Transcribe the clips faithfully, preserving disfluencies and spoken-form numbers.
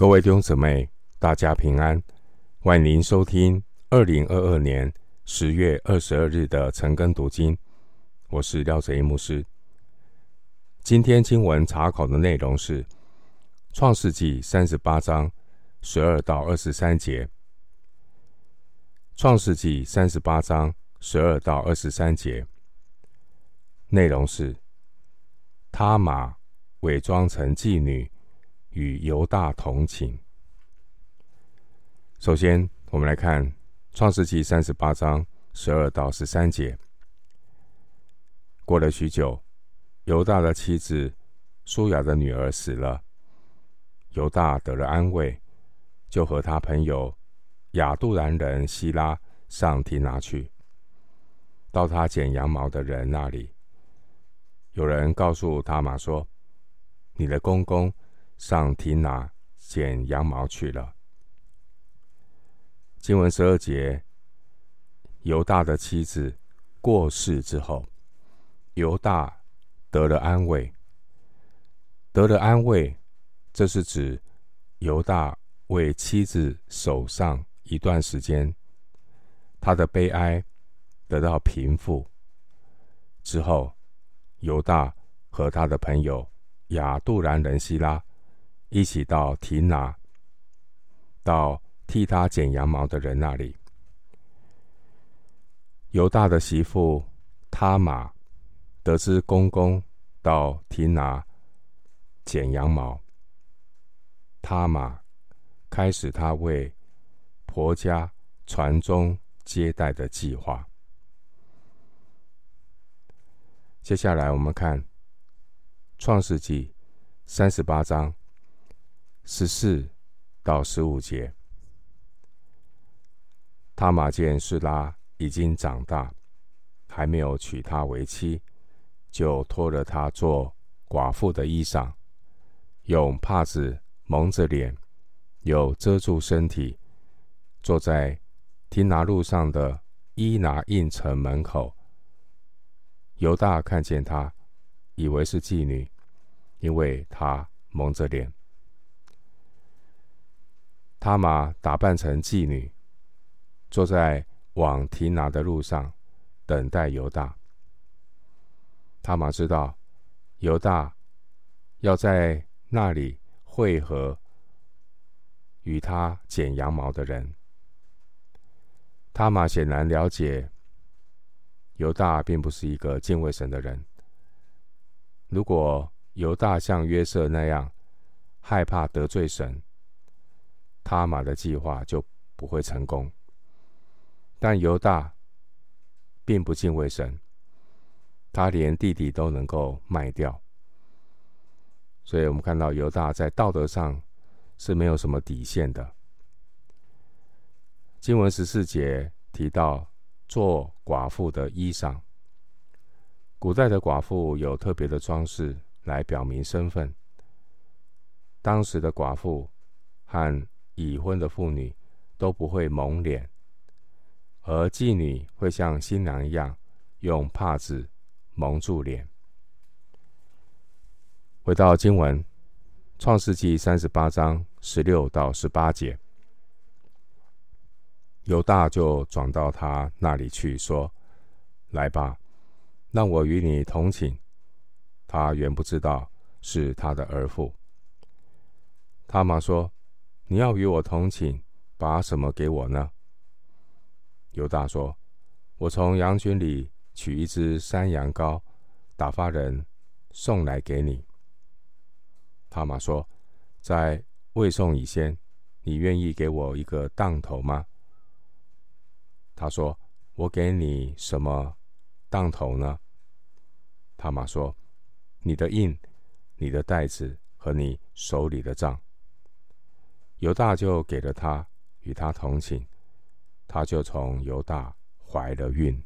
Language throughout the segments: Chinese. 各位弟兄姊妹，大家平安，欢迎您收听二零二二年十月二十二日的晨更读经，我是廖哲一牧师。今天经文查考的内容是创世纪三十八章十二到二十三节。创世纪三十八章十二到二十三节内容是他玛伪装成妓女与犹大同寝。首先我们来看创世纪三十八章十二到十三节。过了许久，犹大的妻子苏雅的女儿死了，犹大得了安慰，就和他朋友亚杜兰人希拉上提拿去，到他剪羊毛的人那里。有人告诉他玛说，你的公公上提拿剪羊毛去了。经文十二节，犹大的妻子过世之后，犹大得了安慰。得了安慰，这是指犹大为妻子守丧一段时间，他的悲哀得到平复之后，犹大和他的朋友亚杜兰人希拉一起到提拿，到替他剪羊毛的人那里。犹大的媳妇他玛得知公公到提拿剪羊毛，他玛开始她为婆家传宗接代的计划。接下来我们看创世纪三十八章十四到十五节。他玛见示拉已经长大，还没有娶她为妻，就脱了她做寡妇的衣裳，用帕子蒙着脸，又遮住身体，坐在提拿路上的伊拿印城门口。犹大看见她，以为是妓女，因为她蒙着脸。他玛打扮成妓女，坐在往提拿的路上等待犹大。他玛知道犹大要在那里会合与他剪羊毛的人。他玛显然了解犹大并不是一个敬畏神的人，如果犹大像约瑟那样害怕得罪神，他玛的计划就不会成功。但犹大并不敬畏神，他连弟弟都能够卖掉，所以我们看到犹大在道德上是没有什么底线的。经文十四节提到做寡妇的衣裳，古代的寡妇有特别的装饰来表明身份，当时的寡妇和已婚的妇女都不会蒙脸，而妓女会像新娘一样用帕子蒙住脸。回到经文创世纪三十八章十六到十八节，犹大就转到他那里去说，来吧，让我与你同寝。他原不知道是他的儿妇。他玛说，你要与我同寝，把什么给我呢？犹大说，我从羊群里取一只山羊羔，打发人送来给你。他玛说，在未送以前，你愿意给我一个当头吗？他说，我给你什么当头呢？他玛说，你的印、你的带子和你手里的杖。犹大就给了他，与他同寝。他就从犹大怀了孕。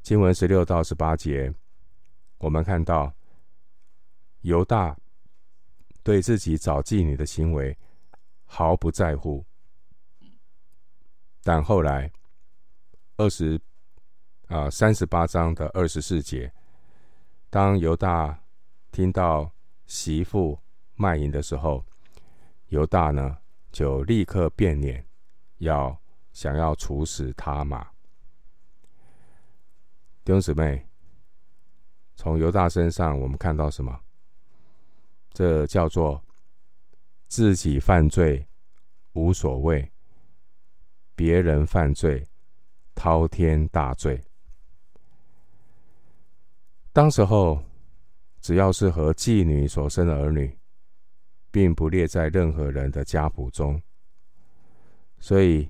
经文十六到十八节，我们看到犹大对自己找妓女的行为毫不在乎，但后来三十八章的二十四节，当犹大听到媳妇卖淫的时候，犹大呢就立刻变脸，要想要处死他嘛。弟兄姊妹，从犹大身上我们看到什么？这叫做自己犯罪无所谓，别人犯罪滔天大罪。当时候只要是和妓女所生的儿女，并不列在任何人的家谱中，所以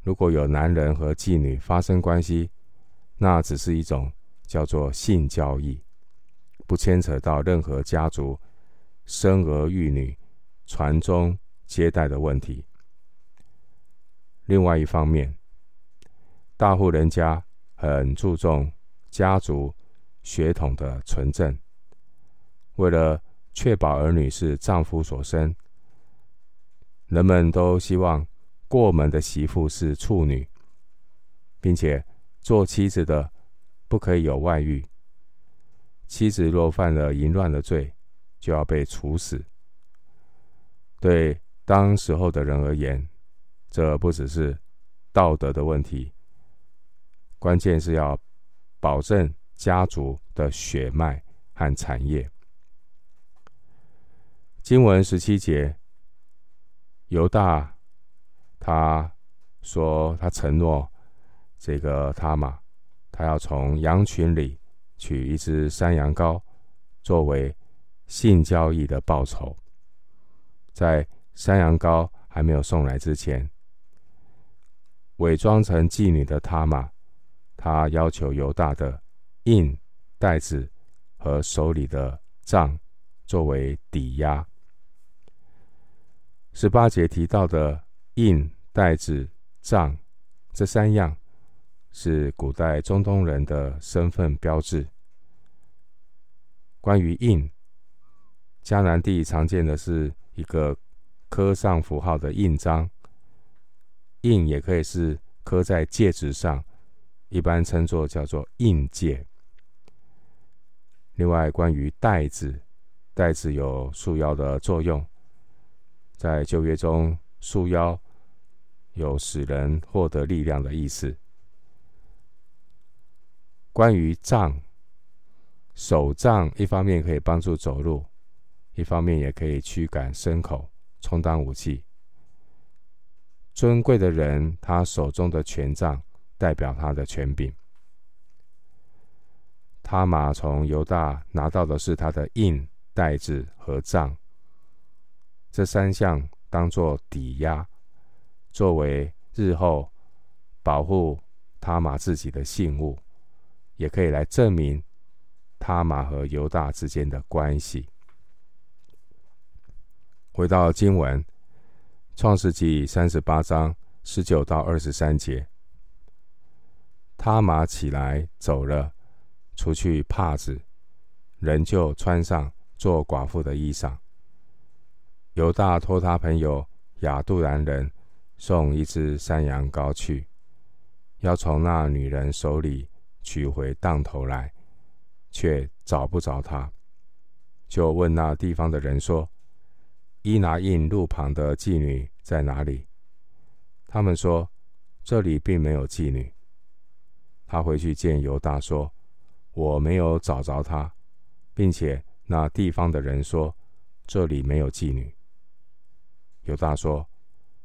如果有男人和妓女发生关系，那只是一种叫做性交易，不牵扯到任何家族生儿育女、传宗接代的问题。另外一方面，大户人家很注重家族血统的纯正，为了确保儿女是丈夫所生，人们都希望过门的媳妇是处女，并且做妻子的不可以有外遇，妻子若犯了淫乱的罪，就要被处死。对当时候的人而言，这不只是道德的问题，关键是要保证家族的血脉和产业。经文十七节，犹大他说他承诺这个他嘛，他要从羊群里取一只山羊羔作为性交易的报酬。在山羊羔还没有送来之前，伪装成妓女的他玛，他要求犹大的印、带子和手里的杖作为抵押。十八节提到的印、带子、杖这三样是古代中东人的身份标志。关于印，迦南地常见的是一个刻上符号的印章，印也可以是刻在戒指上，一般称作叫做印戒。另外关于带子，带子有束腰的作用，在旧约中束腰有使人获得力量的意思。关于杖，手杖一方面可以帮助走路，一方面也可以驱赶牲口，充当武器。尊贵的人，他手中的权杖代表他的权柄。他玛从犹大拿到的是他的印、带子和杖，这三项当作抵押，作为日后保护他玛自己的信物，也可以来证明他玛和犹大之间的关系。回到经文，创世纪三十八章十九到二十三节，他玛起来走了，除去帕子，人就穿上做寡妇的衣裳。犹大托他朋友亚杜兰人送一只山羊羔去，要从那女人手里取回当头来，却找不着她，就问那地方的人说：伊拿印路旁的妓女在哪里？他们说：这里并没有妓女。他回去见犹大说：我没有找着她，并且那地方的人说：这里没有妓女。犹大说：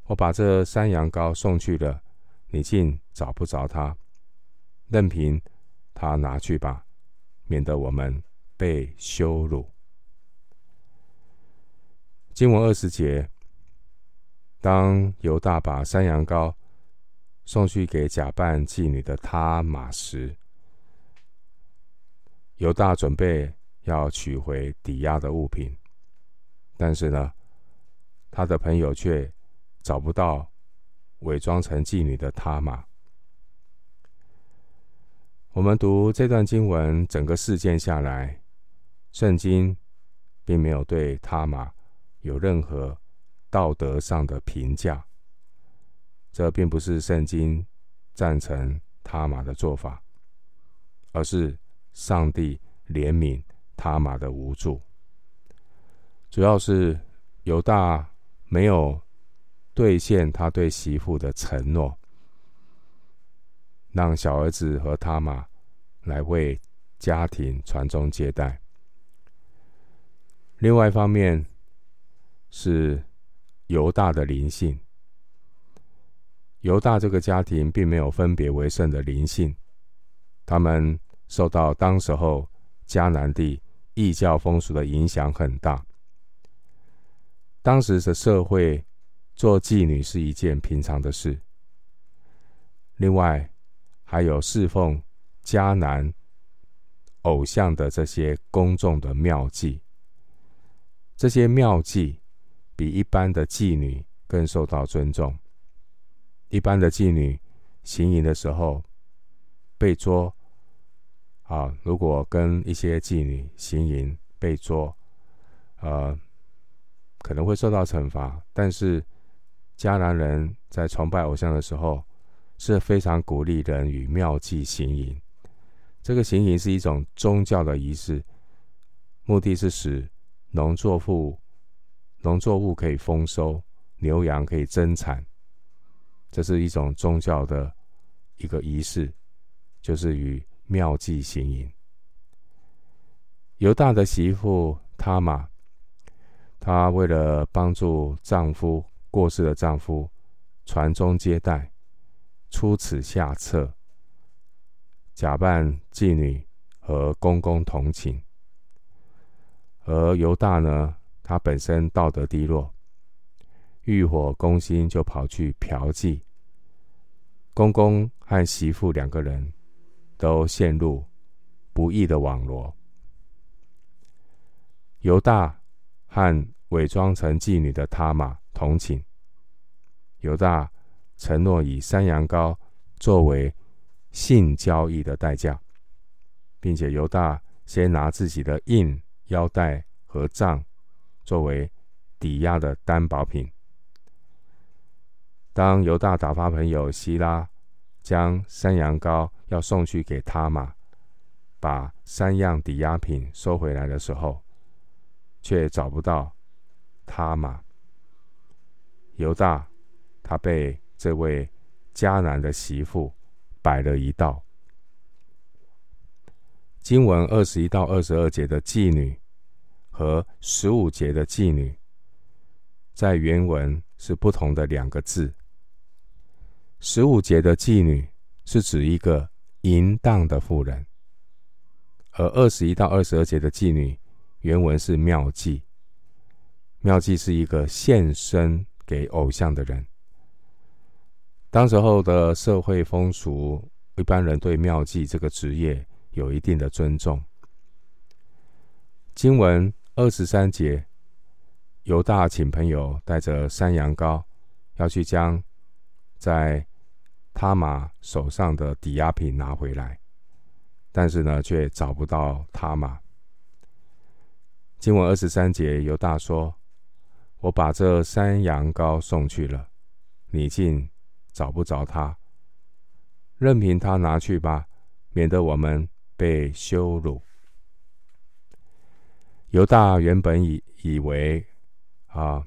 我把这山羊羔送去了，你竟找不着她，任凭她拿去吧，免得我们被羞辱。经文二十节，当犹大把山羊羔送去给假扮妓女的他玛时，犹大准备要取回抵押的物品，但是呢，他的朋友却找不到伪装成妓女的他玛。我们读这段经文，整个事件下来，圣经并没有对他玛有任何道德上的评价，这并不是圣经赞成他玛的做法，而是上帝怜悯他玛的无助。主要是犹大没有兑现他对媳妇的承诺，让小儿子和他玛来为家庭传宗接代。另外一方面是犹大的灵性，犹大这个家庭并没有分别为圣的灵性，他们受到当时候迦南地异教风俗的影响很大。当时的社会做妓女是一件平常的事，另外还有侍奉迦南偶像的这些公众的庙妓，这些庙妓比一般的妓女更受到尊重。一般的妓女行淫的时候被捉啊，如果跟一些妓女行淫被捉，呃，可能会受到惩罚。但是迦南人在崇拜偶像的时候是非常鼓励人与庙妓行淫。这个行淫是一种宗教的仪式，目的是使农作物农作物可以丰收，牛羊可以增产。这是一种宗教的一个仪式，就是与庙妓行淫。犹大的媳妇他玛，她为了帮助丈夫过世的丈夫传宗接代，出此下策，假扮妓女和公公同寝。而犹大呢，他本身道德低落，欲火攻心，就跑去嫖妓。公公和媳妇两个人都陷入不义的网罗。犹大和伪装成妓女的他玛同寝。犹大承诺以山羊羔作为性交易的代价，并且犹大先拿自己的印、腰带和杖作为抵押的担保品。当犹大打发朋友希拉将山羊羔要送去给他玛，把三样抵押品收回来的时候，却找不到他玛。犹大他被这位迦南的媳妇摆了一道。经文二十一到二十二节的妓女和十五节的妓女，在原文是不同的两个字。十五节的妓女是指一个淫荡的妇人，而二十一到二十二节的妓女原文是庙妓。庙妓是一个献身给偶像的人。当时候的社会风俗，一般人对庙妓这个职业有一定的尊重。经文二十三节，犹大请朋友带着山羊羔要去将在他玛手上的抵押品拿回来，但是呢，却找不到他玛。经文二十三节，犹大说：“我把这山羊羔送去了，你竟找不着他，任凭他拿去吧，免得我们被羞辱。”犹大原本以以为啊，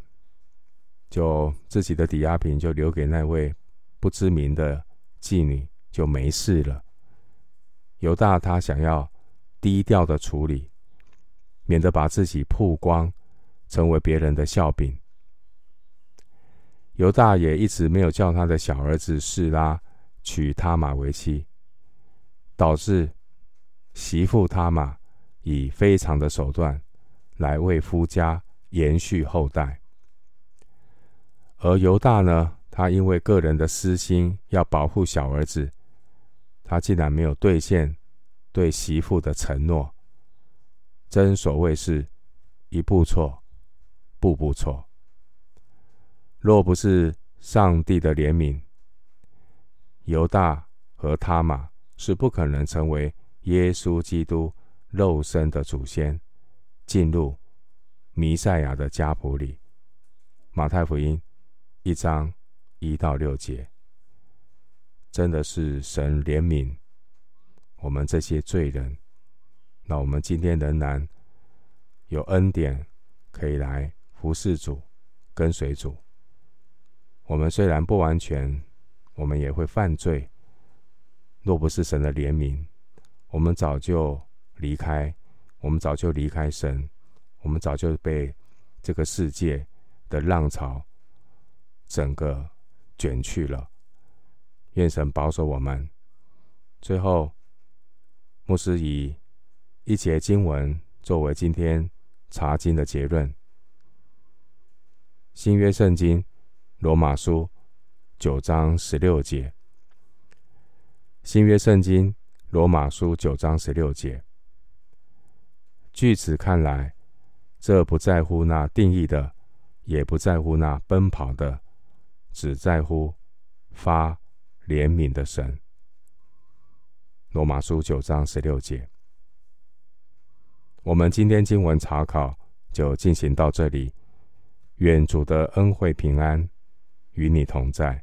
就自己的抵押品就留给那位不知名的妓女就没事了。犹大他想要低调的处理，免得把自己曝光，成为别人的笑柄。犹大也一直没有叫他的小儿子示拉娶他玛为妻，导致媳妇他玛以非常的手段来为夫家延续后代。而犹大呢，他因为个人的私心要保护小儿子，他竟然没有兑现对媳妇的承诺。真所谓是一步错，步步错。若不是上帝的怜悯，犹大和他玛是不可能成为耶稣基督肉身的祖先，进入弥赛亚的家谱里。马太福音一章一到六节，真的是神怜悯我们这些罪人。那我们今天仍然有恩典可以来服侍主，跟随主。我们虽然不完全，我们也会犯罪，若不是神的怜悯，我们早就离开，我们早就离开神，我们早就被这个世界的浪潮整个卷去了。愿神保守我们。最后，牧师以一节经文作为今天查经的结论。新约圣经罗马书九章十六节。新约圣经罗马书九章十六节。据此看来，这不在乎那定义的，也不在乎那奔跑的，只在乎发怜悯的神。罗马书九章十六节。我们今天经文查考就进行到这里。愿主的恩惠平安与你同在。